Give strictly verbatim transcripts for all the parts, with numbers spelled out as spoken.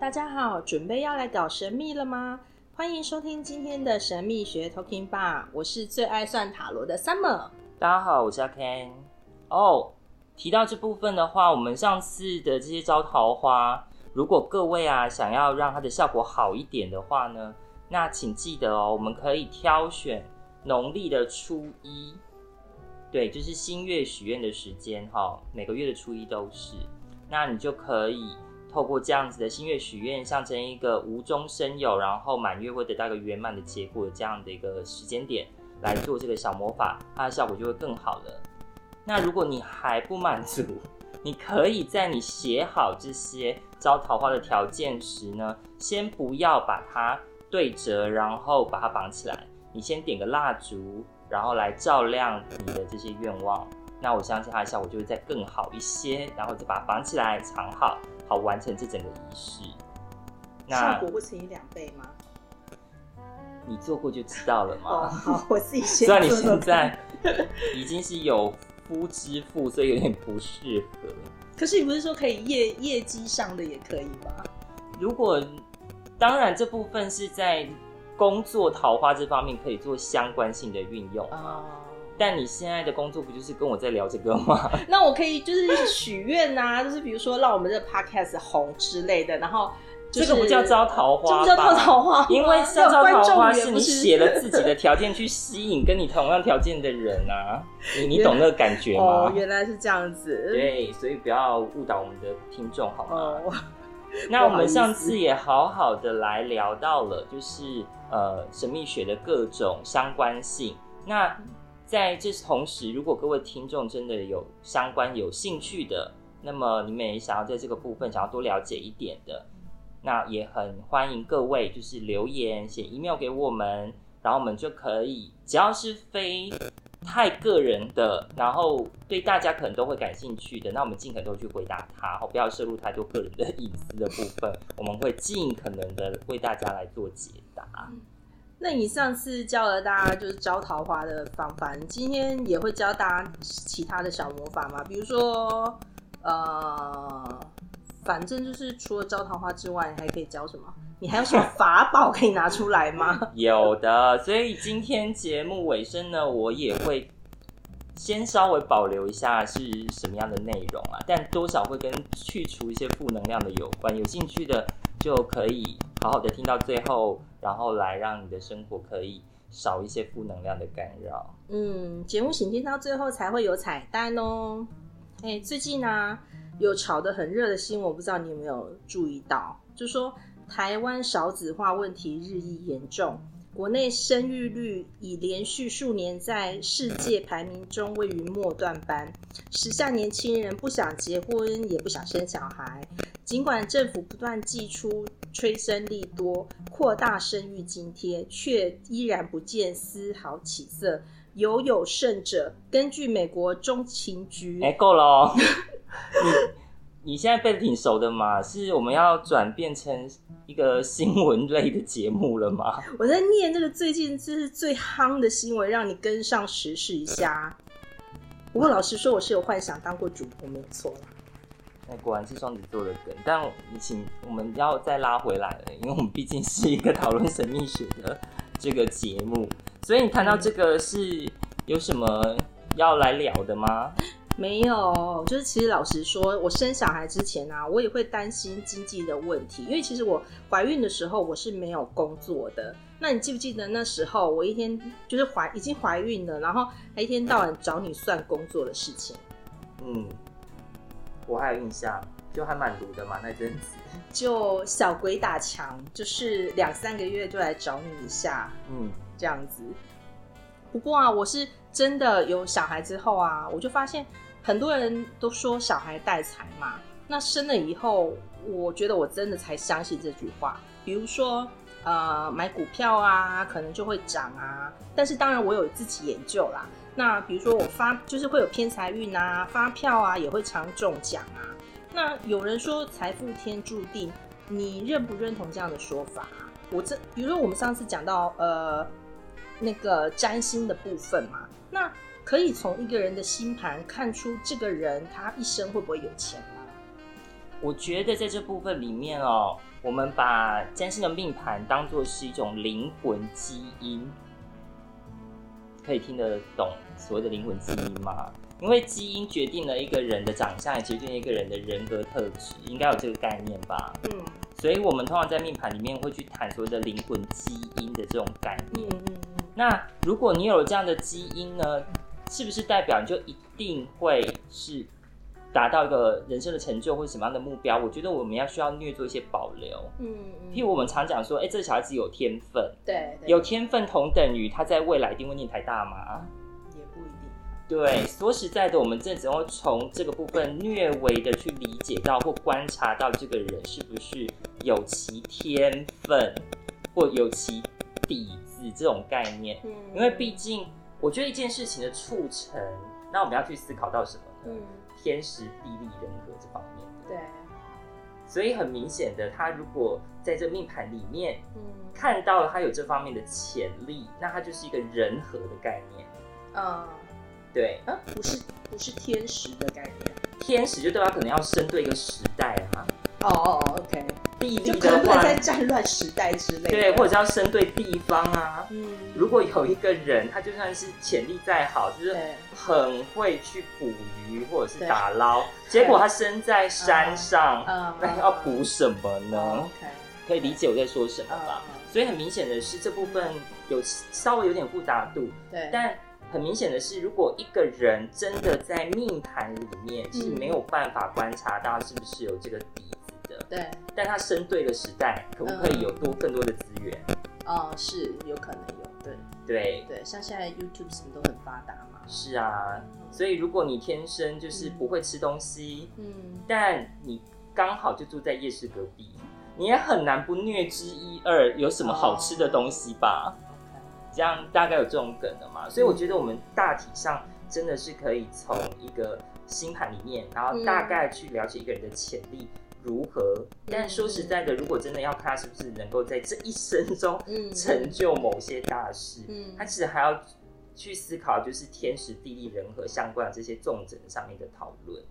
大家好，准备要来搞神秘了吗？欢迎收听今天的神秘学 Talking Bar， 我是最爱算塔罗的 Summer。 大家好，我是阿 Ken。 哦，提到这部分的话，我们上次的这些招桃花，如果各位啊想要让它的效果好一点的话呢，那请记得哦，我们可以挑选农历的初一，对，就是新月许愿的时间、哦、每个月的初一都是，那你就可以透过这样子的新月许愿，象征一个无中生有，然后满月会得到一个圆满的结果的这样的一个时间点来做这个小魔法，它的效果就会更好了。那如果你还不满足，你可以在你写好这些招桃花的条件时呢，先不要把它对折，然后把它绑起来，你先点个蜡烛，然后来照亮你的这些愿望，那我相信它的效果就会再更好一些，然后再把它绑起来藏好，好完成这整个仪式。那效果会乘以两倍吗？你做过就知道了嘛。哦，好，我自己先做做看。虽然你现在已经是有夫之妇，所以有点不适合。可是你不是说可以业业绩上的也可以吗？如果当然这部分是在工作桃花这方面可以做相关性的运用啊。哦，但你现在的工作不就是跟我在聊这个吗？那我可以就是许愿啊，就是比如说让我们这个 podcast 红之类的，然后、就是、这个不叫招桃花吧，这不叫桃花，因为像招桃花是你写了自己的条件去吸引跟你同样条件的人啊，你, 你懂那个感觉吗？哦，原来是这样子。对，所以不要误导我们的听众好吗？哦，那我们上次也好好的来聊到了，就是呃神秘学的各种相关性。那在这同时，如果各位听众真的有相关有兴趣的，那么你们也想要在这个部分想要多了解一点的，那也很欢迎各位就是留言写 email 给我们，然后我们就可以只要是非太个人的，然后对大家可能都会感兴趣的，那我们尽可能都去回答它，不要摄入太多个人的隐私的部分，我们会尽可能的为大家来做解答。那你上次教了大家就是招桃花的方法，你今天也会教大家其他的小魔法吗？比如说，呃，反正就是除了招桃花之外，你还可以教什么？你还有什么法宝可以拿出来吗？有的，所以今天节目尾声呢，我也会先稍微保留一下是什么样的内容啊，但多少会跟去除一些负能量的有关，有兴趣的就可以好好的听到最后，然后来让你的生活可以少一些负能量的干扰。嗯，节目请听到最后才会有彩蛋哦。欸，最近啊有炒得很热的新闻，我不知道你有没有注意到，就说台湾少子化问题日益严重，国内生育率已连续数年在世界排名中位于末段班，时下年轻人不想结婚也不想生小孩，尽管政府不断祭出催生利多、扩大生育津贴，却依然不见丝毫起色。尤有甚者，根据美国中情局，哎、欸，够了哦！你你现在背得挺熟的嘛？是我们要转变成一个新闻类的节目了吗？我在念这个最近就是最夯的新闻，让你跟上时事一下。不过老实说，我是有幻想当过主播，没有错啦。那果然是双子座的梗，但请我们要再拉回来了，因为我们毕竟是一个讨论神秘学的这个节目，所以你谈到这个是有什么要来聊的吗？没有，就是其实老实说，我生小孩之前啊，我也会担心经济的问题，因为其实我怀孕的时候我是没有工作的。那你记不记得那时候我一天就是怀已经怀孕了，然后还一天到晚找你算工作的事情？嗯，我还有印象，就还蛮毒的嘛，那阵子就小鬼打墙，就是两三个月就来找你一下，嗯，这样子。不过啊，我是真的有小孩之后啊，我就发现很多人都说小孩带财嘛，那生了以后，我觉得我真的才相信这句话。比如说，呃，买股票啊，可能就会涨啊，但是当然我有自己研究啦。那比如说我发就是会有偏财运啊，发票啊也会常中奖啊。那有人说财富天注定，你认不认同这样的说法？我这比如说我们上次讲到呃那个占星的部分嘛，那可以从一个人的星盘看出这个人他一生会不会有钱吗？我觉得在这部分里面哦，我们把占星的命盘当作是一种灵魂基因，可以听得懂所谓的灵魂基因吗？因为基因决定了一个人的长相，也决定了一个人的人格特质，应该有这个概念吧？嗯。所以我们通常在命盘里面会去谈所谓的灵魂基因的这种概念。嗯嗯嗯。那如果你有这样的基因呢，是不是代表你就一定会是达到一个人生的成就或者什么样的目标？我觉得我们要需要略做一些保留。嗯，譬如我们常讲说，哎、欸，这小孩子有天分， 对, 对，有天分同等于他在未来一定会念台大吗？也不一定。对，说实在的，我们真的只能从这个部分略微的去理解到或观察到这个人是不是有其天分或有其底子这种概念。嗯，因为毕竟我觉得一件事情的促成，那我们要去思考到什么呢？嗯，天时地利人和这方面。对，所以很明显的，他如果在这命盘里面，嗯，看到了他有这方面的潜力，那他就是一个人和的概念。嗯，对，啊，不是不是天时的概念，天时就对他可能要生对一个时代啊。哦哦哦 ，OK， 地利的话在战乱时代之类的，对，或者是要生对地方啊。嗯，如果有一个人，他就算是潜力再好，就是很会去捕鱼或者是打捞，结果他生在山上，嗯，那要捕什么呢？嗯嗯嗯，可以理解我在说什么吧？嗯嗯，所以很明显的是，这部分有稍微有点复杂度。对，但很明显的是，如果一个人真的在命盘里面是没有办法观察到是不是有这个底。对，但他生对了时代，可不可以有多更多的资源？哦、嗯嗯，是有可能有，对对对，像现在 YouTube 什么都很发达嘛。是啊，所以如果你天生就是不会吃东西，嗯，但你刚好就住在夜市隔壁，你也很难不略知一二有什么好吃的东西吧？哦、这样大概有这种梗的嘛。所以我觉得我们大体上真的是可以从一个星盘里面，然后大概去了解一个人的潜力。如何？但说实在的，如果真的要看他是不是能够在这一生中成就某些大事，嗯嗯，他其实还要去思考，就是天时地利人和相关的这些重点上面的讨论。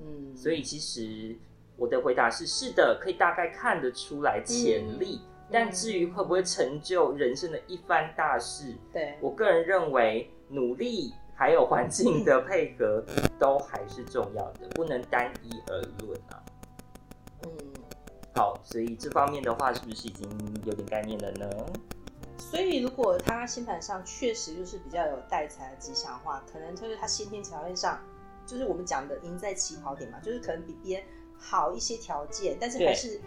嗯，所以其实我的回答是：是的，可以大概看得出来潜力，嗯嗯，但至于会不会成就人生的一番大事，对我个人认为，努力还有环境的配合都还是重要的，不能单一而论啊。嗯，好，所以这方面的话，是不是已经有点概念了呢？所以，如果他星盘上确实就是比较有带财的迹象的话，可能就是他先天条件上，就是我们讲的赢在起跑点嘛，就是可能比别人好一些条件，但是还是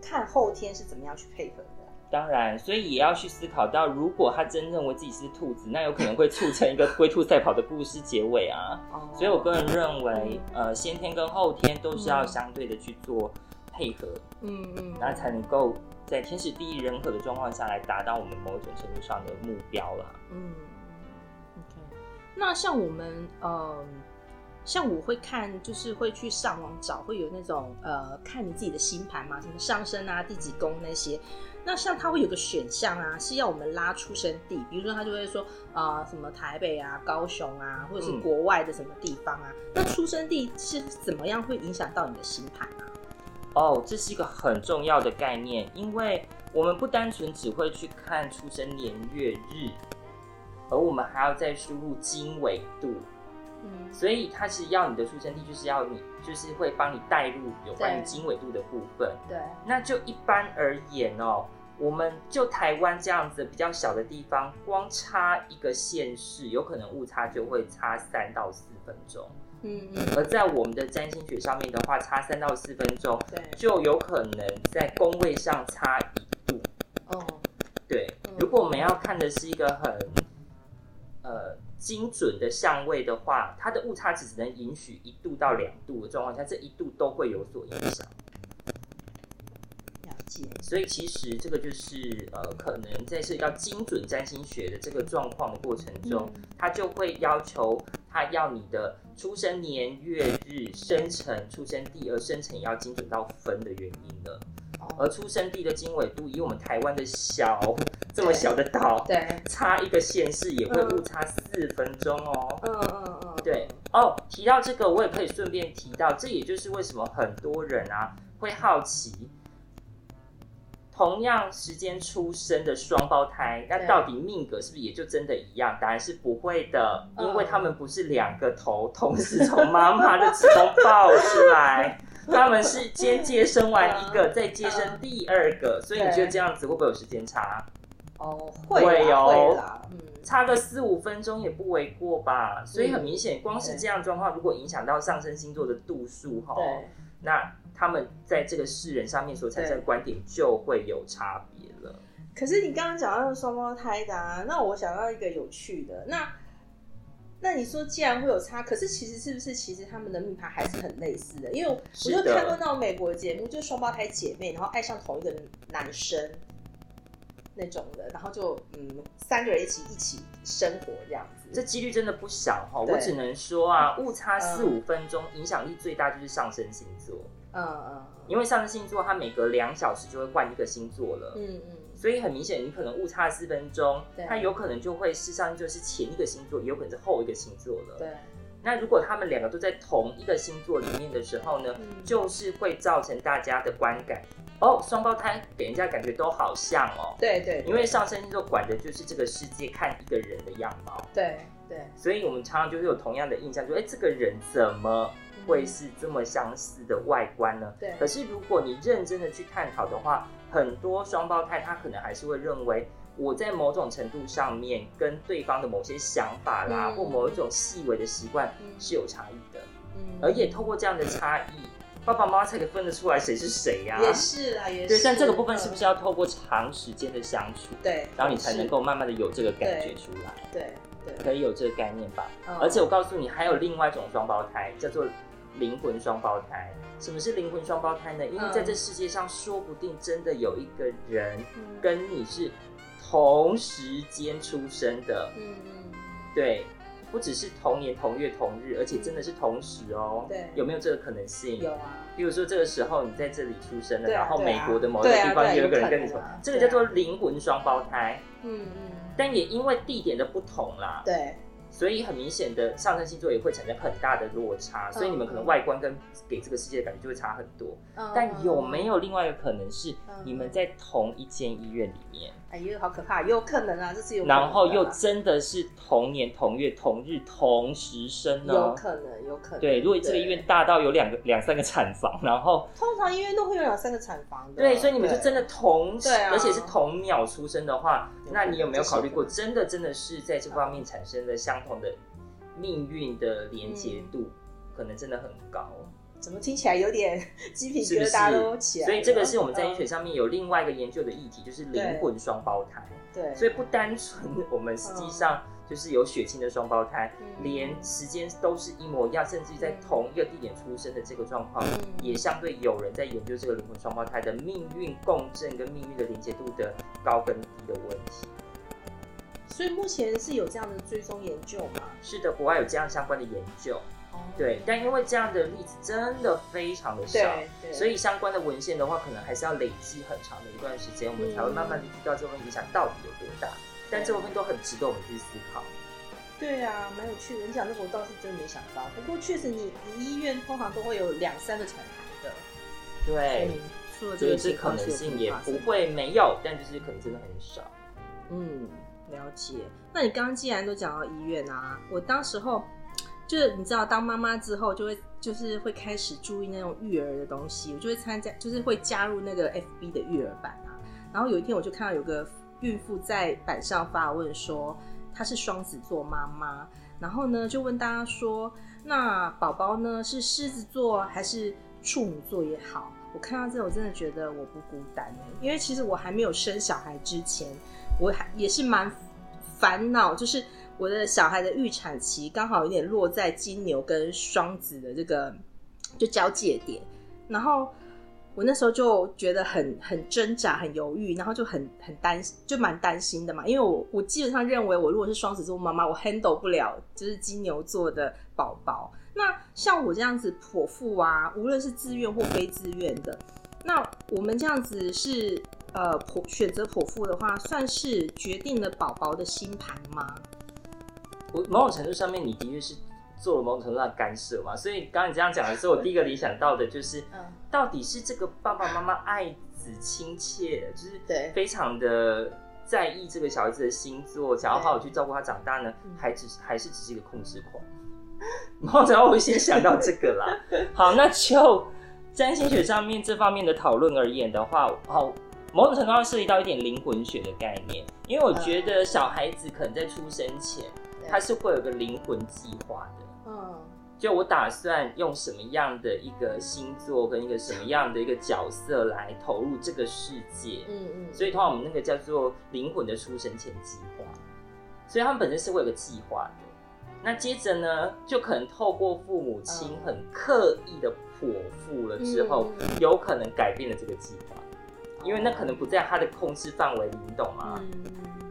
看后天是怎么样去配合的。当然，所以也要去思考到，如果他真认为自己是兔子，那有可能会促成一个龟兔赛跑的故事结尾啊。哦，所以我个人认为，呃，先天跟后天都是要相对的去做。配合，嗯嗯，那才能够在天时地利人和的状况下来达到我们某种程度上的目标啦。嗯 ，OK。那像我们，呃，像我会看，就是会去上网找，会有那种呃，看你自己的星盘嘛，什么上升啊、第几宫那些。那像它会有个选项啊，是要我们拉出生地，比如说它就会说，呃，什么台北啊、高雄啊，或者是国外的什么地方啊。嗯，那出生地是怎么样会影响到你的星盘啊？哦，这是一个很重要的概念，因为我们不单纯只会去看出生年月日，而我们还要再输入经纬度，嗯，所以它是要你的出生地，就是要你，就是会帮你带入有关于经纬度的部分。对，那就一般而言哦，我们就台湾这样子比较小的地方，光差一个县市，有可能误差就会差三到四分钟。嗯，而在我们的占星学上面的话，差三到四分钟，就有可能在宫位上差一度。哦，对，嗯，如果我们要看的是一个很呃精准的相位的话，它的误差只能允许一度到两度的状况下，这一度都会有所影响。了解。所以其实这个就是呃，可能在涉及到精准占星学的这个状况的过程中，嗯，它就会要求它要你的。出生年月日、生辰、出生地，而生辰也要精准到分的原因了。而出生地的经纬度，以我们台湾的小这么小的岛，对，差一个县市也会误差四分钟哦。嗯嗯嗯，对哦，提到这个我也可以顺便提到，这也就是为什么很多人啊会好奇，同样时间出生的双胞胎，那到底命格是不是也就真的一样？当然是不会的，因为他们不是两个头同时从妈妈的子宫爆出来，他们是先接生完一个，再接生第二个，所以你觉得这样子会不会有时间差？哦，会啦，会啦，嗯，差个四五分钟也不为过吧。所以很明显，光是这样的状况，如果影响到上升星座的度数哈，那他们在这个世人上面所产生的观点就会有差别了。可是你刚刚讲到双胞胎的啊，那我想到一个有趣的，那那你说既然会有差，可是其实是不是其实他们的命盘还是很类似的？因为我就看过那种美国的节目，就双胞胎姐妹然后爱上同一个男生那种的，然后就嗯三个人一起一起生活这样子，这几率真的不小哈、哦。我只能说啊，误差四五分钟，嗯、影响力最大就是上升星座。嗯嗯，因为上升星座它每隔两小时就会换一个星座了，嗯嗯，所以很明显你可能误差四分钟，它有可能就会事实上就是前一个星座，也有可能是后一个星座了。对，那如果他们两个都在同一个星座里面的时候呢，嗯、就是会造成大家的观感哦，双胞胎给人家感觉都好像哦，对 对, 对，因为上升星座管的就是这个世界看一个人的样貌，对对，所以我们常常就是有同样的印象，说哎这个人怎么会是这么相似的外观呢？对。可是如果你认真的去探讨的话，很多双胞胎他可能还是会认为，我在某种程度上面跟对方的某些想法啦，嗯、或某一种细微的习惯是有差异的。嗯。而且透过这样的差异，爸爸妈妈才可以分得出来谁是谁呀、啊。也是啦，也是。对，但这个部分是不是要透过长时间的相处，对，然后你才能够慢慢的有这个感觉出来？对。对可以有这个概念吧，嗯、而且我告诉你，还有另外一种双胞胎，叫做灵魂双胞胎。什么是灵魂双胞胎呢？因为在这世界上，说不定真的有一个人跟你是同时间出生的，嗯，对，不只是同年同月同日，而且真的是同时哦。对，有没有这个可能性？有啊。比如说这个时候你在这里出生了，啊、然后美国的某一个地方有一个人跟你说，啊啊、这个叫做灵魂双胞胎。嗯嗯。但也因为地点的不同啦，对，所以很明显的上升星座也会产生很大的落差，嗯、所以你们可能外观跟给这个世界的感觉就会差很多。嗯、但有没有另外一个可能是，你们在同一间医院里面？哎呦，好可怕！有可能啊，这是有可能、啊。然后又真的是同年同月同日同时生呢？有可能，有可能。对，如果这个医院大到有两个两三个产房，然后通常医院都会有两三个产房的。对，所以你们就真的同时，啊、而且是同秒出生的话，那你有没有考虑过，真的真的是在这方面产生了相同的命运的连结度，嗯、可能真的很高。怎么听起来有点鸡皮疙瘩都起来了？是不是？所以这个是我们在医学上面有另外一个研究的议题，就是灵魂双胞胎。对，所以不单纯我们实际上就是有血亲的双胞胎，嗯、连时间都是一模一样，甚至在同一个地点出生的这个状况，嗯、也相对有人在研究这个灵魂双胞胎的命运共振跟命运的连结度的高跟低的问题。所以目前是有这样的追踪研究吗？是的，国外有这样相关的研究。对，但因为这样的例子真的非常的少，所以相关的文献的话，可能还是要累积很长的一段时间，我们才会慢慢的知道这份影响到底有多大。但这部分都很值得我们去思考。对啊，蛮有趣的。你讲这个我倒是真的没想到，不过确实你医院通常都会有两三个产房的。对，嗯、所以这可能性也不会没有，但就是可能真的很少。嗯，了解。那你刚刚既然都讲到医院啊，我当时候。就是你知道，当妈妈之后就会就是会开始注意那种育儿的东西，我就会参加，就是会加入那个 F B 的育儿版啊。然后有一天我就看到有个孕妇在版上发问说，她是双子座妈妈，然后呢就问大家说，那宝宝呢是狮子座还是处女座也好？我看到这我真的觉得我不孤单、欸、因为其实我还没有生小孩之前，我也是蛮烦恼，就是。我的小孩的预产期刚好有点落在金牛跟双子的这个就交界点，然后我那时候就觉得很很挣扎、很犹豫，然后就很很担心，就蛮担心的嘛。因为我我基本上认为，我如果是双子座妈妈，我 handle 不了就是金牛座的宝宝。那像我这样子剖腹啊，无论是自愿或非自愿的，那我们这样子是呃选择剖腹的话，算是决定了宝宝的星盘吗？某种程度上面，你的确是做了某种程度上干涉嘛。所以刚刚你这样讲的时候，我第一个理想到的就是，到底是这个爸爸妈妈爱子亲切，就是非常的在意这个小孩子的星座，想要好好去照顾他长大呢，还只还是只是一个控制狂？然后我先想到这个啦。好，那就占星学上面这方面的讨论而言的话，好，某种程度上涉及到一点灵魂学的概念，因为我觉得小孩子可能在出生前，他是会有个灵魂计划的。嗯，就我打算用什么样的一个星座跟一个什么样的一个角色来投入这个世界。嗯嗯，所以通常我们那个叫做灵魂的出生前计划，所以他们本身是会有个计划的。那接着呢，就可能透过父母亲很刻意的剖腹了之后，嗯，有可能改变了这个计划，因为那可能不在他的控制范围里，你懂吗？嗯，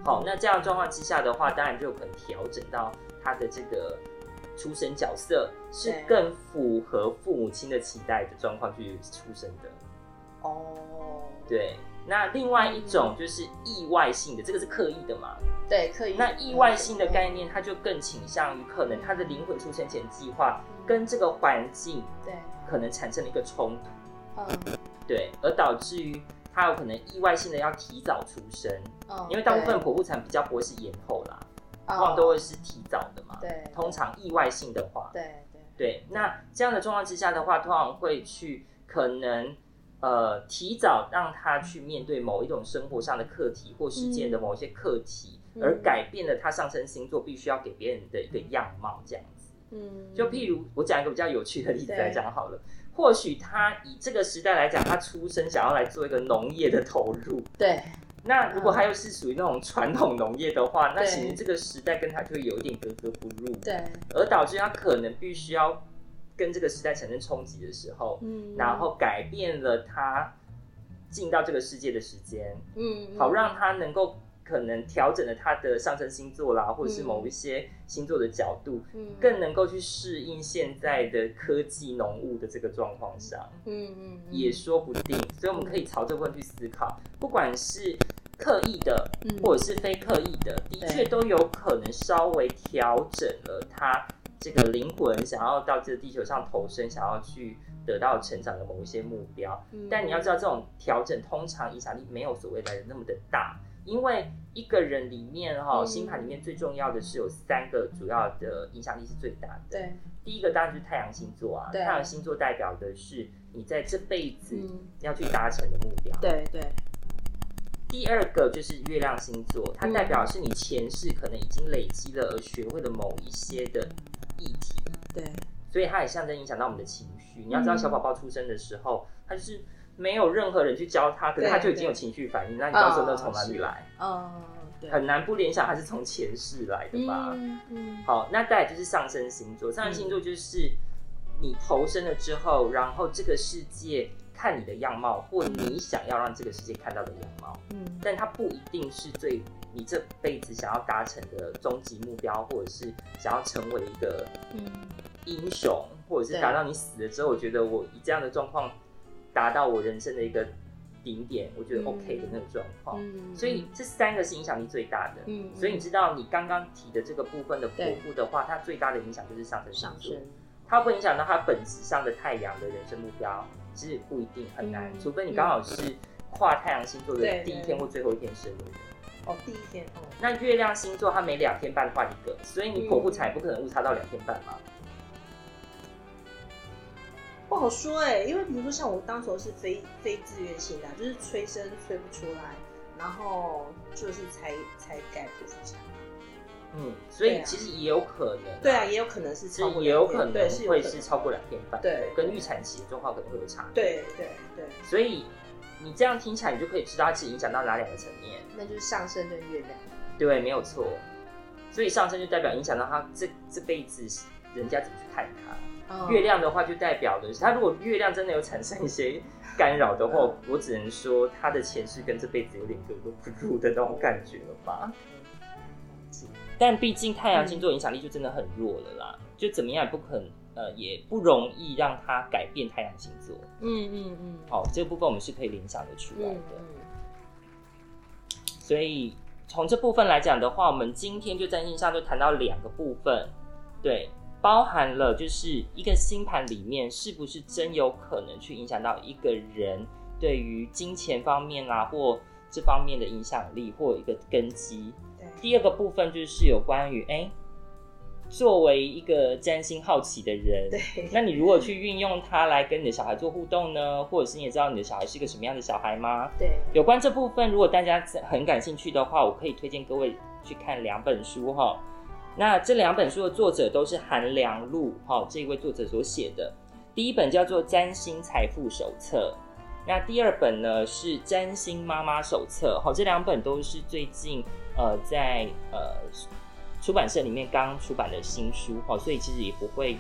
好，那这样的状况之下的话，当然就可能调整到他的这个出生角色是更符合父母亲的期待的状况去出生的。哦，对。那另外一种就是意外性的，这个是刻意的嘛？对，刻意。那意外性的概念，它就更倾向于可能他的灵魂出生前计划跟这个环境对可能产生了一个冲突，嗯，对，而导致于他有可能意外性的要提早出生，嗯，因为大部分的剖腹产比较不会是延后啦，通常都会是提早的嘛。对，通常意外性的话，对对对，那这样的状况之下的话，通常会去可能。呃，提早让他去面对某一种生活上的课题或实践的某一些课题，嗯，而改变了他上升星座必须要给别人的一个样貌，这样子。嗯，就譬如我讲一个比较有趣的例子来讲好了，或许他以这个时代来讲，他出生想要来做一个农业的投入，对。那如果他又是属于那种传统农业的话，嗯，那其实这个时代跟他就会有一点格格不入，对，而导致他可能必须要。跟这个时代产生冲击的时候，嗯，然后改变了他进到这个世界的时间，嗯，好让他能够可能调整了他的上升星座啦，或者是某一些星座的角度，嗯，更能够去适应现在的科技农务的这个状况上，嗯嗯，也说不定。所以我们可以朝这部分去思考，不管是刻意的，或者是非刻意的，嗯，的确都有可能稍微调整了他。这个灵魂想要到这个地球上投身，想要去得到成长的某一些目标，嗯，但你要知道，这种调整通常影响力没有所谓来的那么的大，因为一个人里面哈，哦，星盘里面最重要的是有三个主要的影响力是最大的。对，第一个当然就是太阳星座啊，太阳星座代表的是你在这辈子要去达成的目标。嗯，对对。第二个就是月亮星座，它代表是你前世可能已经累积了而学会了某一些的。议题，对，所以它也象征影响到我们的情绪。你要知道，小宝宝出生的时候，他就是没有任何人去教他，可是他就已经有情绪反应。那你到时候那从哪里来？哦，对，很难不联想他是从前世来的吧？嗯嗯。好，那再来就是上升星座，上升星座就是你投生了之后，然后这个世界看你的样貌，或你想要让这个世界看到的样貌。嗯，但它不一定是最。你这辈子想要达成的终极目标，或者是想要成为一个英雄，嗯，或者是达到你死了之后，我觉得我以这样的状况达到我人生的一个顶点，我觉得 OK 的那种状况，嗯。所以这三个是影响力最大的。嗯，所以你知道你刚刚提的这个部分的剖腹的话，它最大的影响就是上升星座，它会影响到它本质上的太阳的人生目标，其实不一定很难，嗯，除非你刚好是跨太阳星座的第一天或最后一天生日。哦，第一天哦。那月亮星座它每两天半换一个，所以你剖腹产也不可能误差到两天半嘛。不好说哎，欸，因为比如说像我当时是非非自愿性的，啊，就是催生催不出来，然后就是才才改剖腹产。嗯，所以其实也有可能，啊。对啊，也有可能是超过两天，也有可能会是超过两天半，对，跟预产期的状况可能会有差。对对对，所以。你这样听起来，你就可以知道它其实影响到哪两个层面，那就是上升跟月亮。对，没有错。所以上升就代表影响到他这这辈子人家怎么去看他，哦。月亮的话就代表的是，他如果月亮真的有产生一些干扰的话，嗯，我只能说他的前世跟这辈子有点格格不入的那种感觉了吧。嗯，但毕竟太阳星座影响力就真的很弱了啦，嗯，就怎么样也不可能。呃，也不容易让它改变太阳星座。嗯嗯嗯。好，这个部分我们是可以联想得出来的。嗯嗯，所以从这部分来讲的话，我们今天就占星上就谈到两个部分。对，包含了就是一个星盘里面是不是真有可能去影响到一个人对于金钱方面啊或这方面的影响力或一个根基。第二个部分就是有关于哎，作为一个占星好奇的人，那你如果去运用它来跟你的小孩做互动呢，或者是你也知道你的小孩是一个什么样的小孩吗？对，有关这部分如果大家很感兴趣的话，我可以推荐各位去看两本书哈。那这两本书的作者都是韩良露哈这一位作者所写的，第一本叫做《占星财富手册》，那第二本呢是《占星妈妈手册》哈，这两本都是最近呃在呃。出版社里面刚出版的新书，所以其实也不会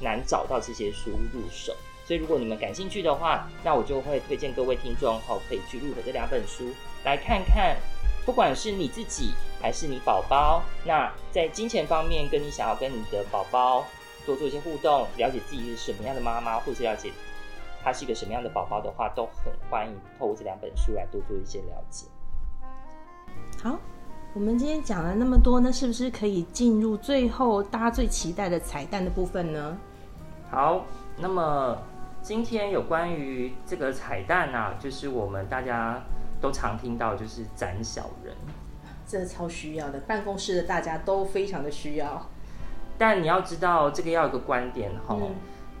难找到这些书入手，所以如果你们感兴趣的话，那我就会推荐各位听众可以去入手这两本书来看看，不管是你自己还是你宝宝，那在金钱方面跟你想要跟你的宝宝多做一些互动，了解自己是什么样的妈妈，或是了解他是一个什么样的宝宝的话，都很欢迎透过这两本书来多做一些了解。好，我们今天讲了那么多，那是不是可以进入最后大家最期待的彩蛋的部分呢？好，那么今天有关于这个彩蛋啊，就是我们大家都常听到就是斩小人，这超需要的，办公室的大家都非常的需要。但你要知道这个要有个观点哦，嗯，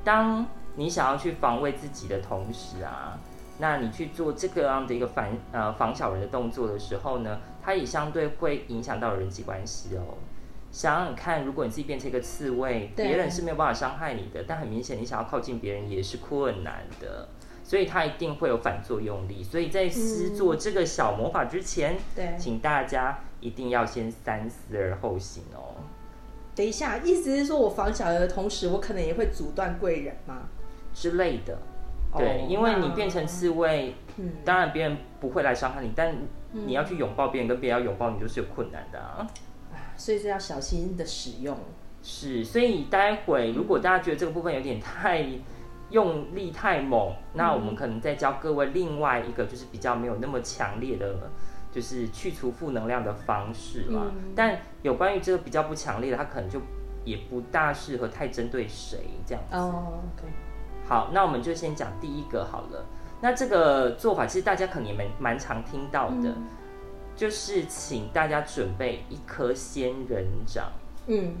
当你想要去防卫自己的同时啊，那你去做这个样的一个防呃防小人的动作的时候呢，它也相对会影响到人际关系哦。想想看，如果你自己变成一个刺猬，别人是没有办法伤害你的，但很明显你想要靠近别人也是困难的，所以它一定会有反作用力。所以在施做这个小魔法之前，嗯，对，请大家一定要先三思而后行哦。等一下，意思是说我防小人的同时，我可能也会阻断贵人吗？之类的。对，因为你变成刺猬，嗯，当然别人不会来伤害你，但你要去拥抱别人，跟别人要拥抱你就是有困难的啊。所以这要小心的使用。是，所以待会如果大家觉得这个部分有点太用力太猛，那我们可能再教各位另外一个就是比较没有那么强烈的，就是去除负能量的方式啦。嗯，但有关于这个比较不强烈的，它可能就也不大适合太针对谁这样子。哦，okay，好，那我们就先讲第一个好了。那这个做法其实大家可能也蛮蛮常听到的，嗯，就是请大家准备一颗仙人掌。嗯，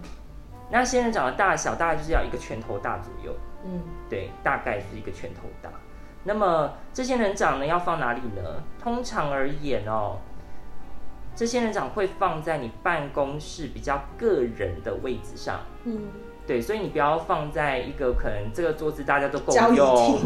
那仙人掌的大小大概就是要一个拳头大左右。嗯，对，大概是一个拳头大。那么这仙人掌呢要放哪里呢？通常而言哦，这仙人掌会放在你办公室比较个人的位置上。嗯。对，所以你不要放在一个可能这个桌子大家都够用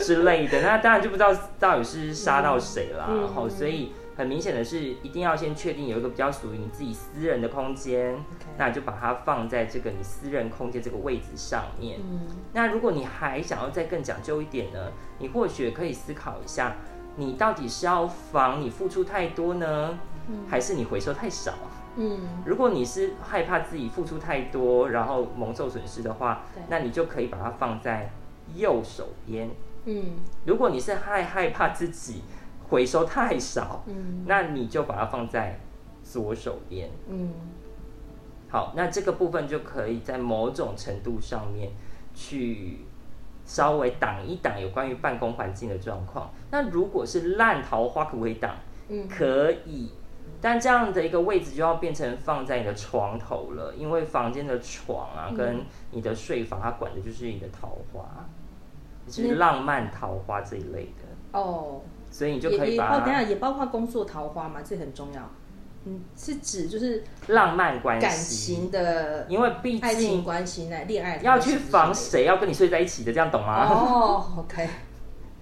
之类的，那当然就不知道到底是杀到谁啦，嗯哦，所以很明显的是一定要先确定有一个比较属于你自己私人的空间，okay， 那你就把它放在这个你私人空间这个位置上面，嗯，那如果你还想要再更讲究一点呢，你或许可以思考一下，你到底是要防你付出太多呢，嗯，还是你回收太少？嗯，如果你是害怕自己付出太多然后蒙受损失的话，那你就可以把它放在右手边。嗯，如果你是害害怕自己回收太少，嗯，那你就把它放在左手边。嗯，好，那这个部分就可以在某种程度上面去稍微挡一挡有关于办公环境的状况。那如果是烂桃花可不可以挡？嗯，可以，但这样的一个位置就要变成放在你的床头了，因为房间的床啊，嗯，跟你的睡房它管的就是你的桃花，就是浪漫桃花这一类的哦，所以你就可以把它，等一下也包括工作桃花嘛，这很重要。嗯，是指就是浪漫关系感情的，因为毕竟爱情关系呢，恋爱要去防谁要跟你睡在一起的，这样懂吗？哦 OK，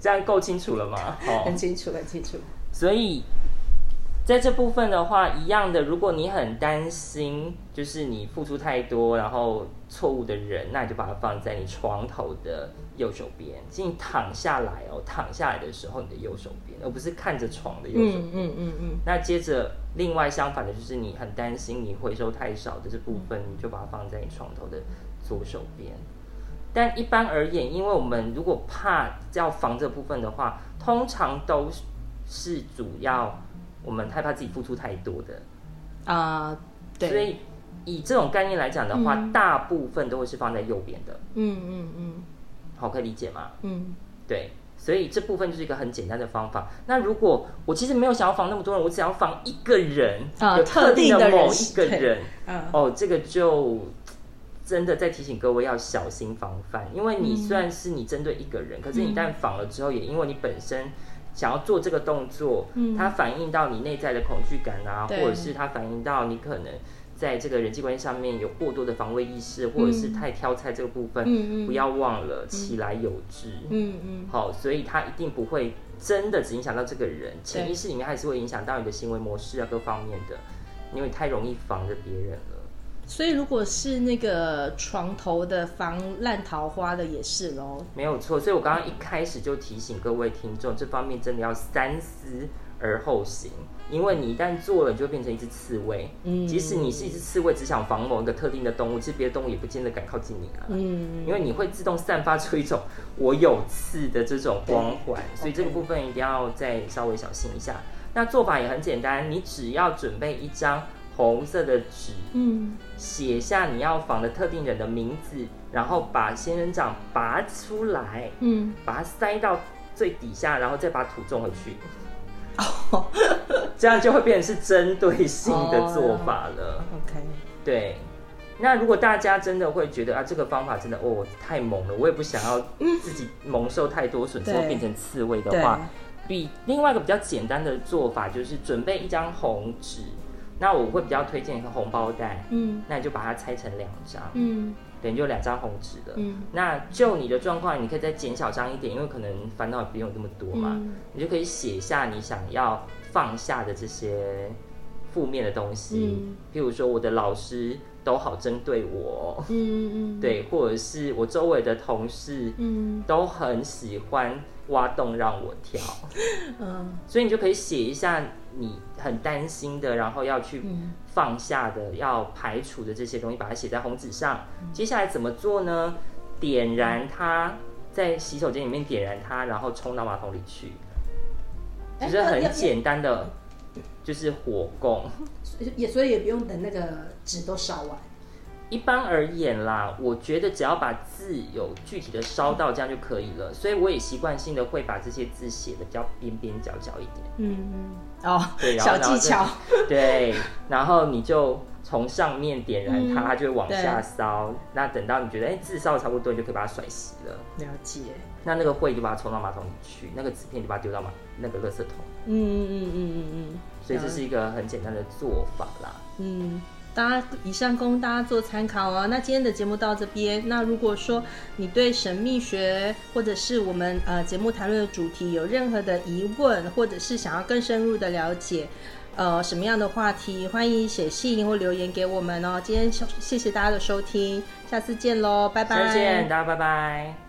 这样够清楚了吗？哦，很清楚很清楚。所以在这部分的话一样的，如果你很担心就是你付出太多然后错误的人，那你就把它放在你床头的右手边，即你躺下来哦，躺下来的时候你的右手边，而不是看着床的右手边。嗯嗯嗯嗯，那接着另外相反的就是你很担心你回收太少的这部分，嗯，你就把它放在你床头的左手边。但一般而言，因为我们如果怕要防这部分的话，通常都是主要我们害怕自己付出太多的啊，呃，对，所以以这种概念来讲的话、嗯、大部分都会是放在右边的。嗯嗯嗯，好，可以理解吗？嗯，对，所以这部分就是一个很简单的方法。那如果我其实没有想要防那么多人，我只想要防一个人、啊、有特定的某一个人、啊、哦，这个就真的在提醒各位要小心防范，因为你虽然是你针对一个人、嗯、可是你一旦防了之后，也因为你本身想要做这个动作、嗯、它反映到你内在的恐惧感啊，或者是它反映到你可能在这个人际关系上面有过多的防卫意识，或者是太挑菜这个部分、嗯、不要忘了、嗯、其来有之。嗯嗯，好，所以它一定不会真的只影响到这个人，潜意识里面还是会影响到你的行为模式啊各方面的，因为太容易防着别人了。所以如果是那个床头的防烂桃花的也是咯，没有错。所以我刚刚一开始就提醒各位听众，这方面真的要三思而后行，因为你一旦做了，你就变成一只刺猬。嗯，即使你是一只刺猬，只想防某一个特定的动物，其实别的动物也不见得敢靠近你啊。嗯，因为你会自动散发出一种我有刺的这种光环，所以这个部分一定要再稍微小心一下。那做法也很简单，你只要准备一张红色的纸，嗯，写下你要防的特定人的名字，然后把仙人掌拔出来，嗯，把它塞到最底下，然后再把土种回去。哦，这样就会变成是针对性的做法了。Oh, OK， 对。那如果大家真的会觉得啊，这个方法真的哦太猛了，我也不想要自己蒙受太多损失，变成刺猬的话，比另外一个比较简单的做法就是准备一张红纸。那我会比较推荐一个红包袋，嗯，那你就把它拆成两张，嗯，对，你就两张红纸了，嗯，那就你的状况，你可以再减小张一点，因为可能烦恼也不用这么多嘛，嗯，你就可以写下你想要放下的这些负面的东西，嗯，譬如说我的老师都好针对我，嗯嗯，对，或者是我周围的同事，嗯，都很喜欢挖洞让我跳，嗯，所以你就可以写一下你很担心的，然后要去放下的，嗯，要排除的这些东西，把它写在红纸上，嗯，接下来怎么做呢？点燃它，在洗手间里面点燃它，然后冲到马桶里去，其实很简单的就是火供，也所以也不用等那个纸都烧完。一般而言啦，我觉得只要把字有具体的烧到，这样就可以了。所以我也习惯性的会把这些字写的比较边边角角一点。嗯，哦，对，小技巧。对，然后你就从上面点燃它，嗯，它就会往下烧。那等到你觉得哎字烧的差不多，你就可以把它甩熄了。了解。那那个灰就把它冲到马桶里去，那个纸片就把它丢到马那个垃圾桶。嗯嗯嗯嗯嗯。所以这是一个很简单的做法啦。嗯。大家以上供大家做参考啊。那今天的节目到这边，那如果说你对神秘学或者是我们呃节目谈论的主题有任何的疑问，或者是想要更深入的了解呃什么样的话题，欢迎写信或留言给我们哦。今天谢谢大家的收听，下次见咯，拜拜，再见，大家拜拜。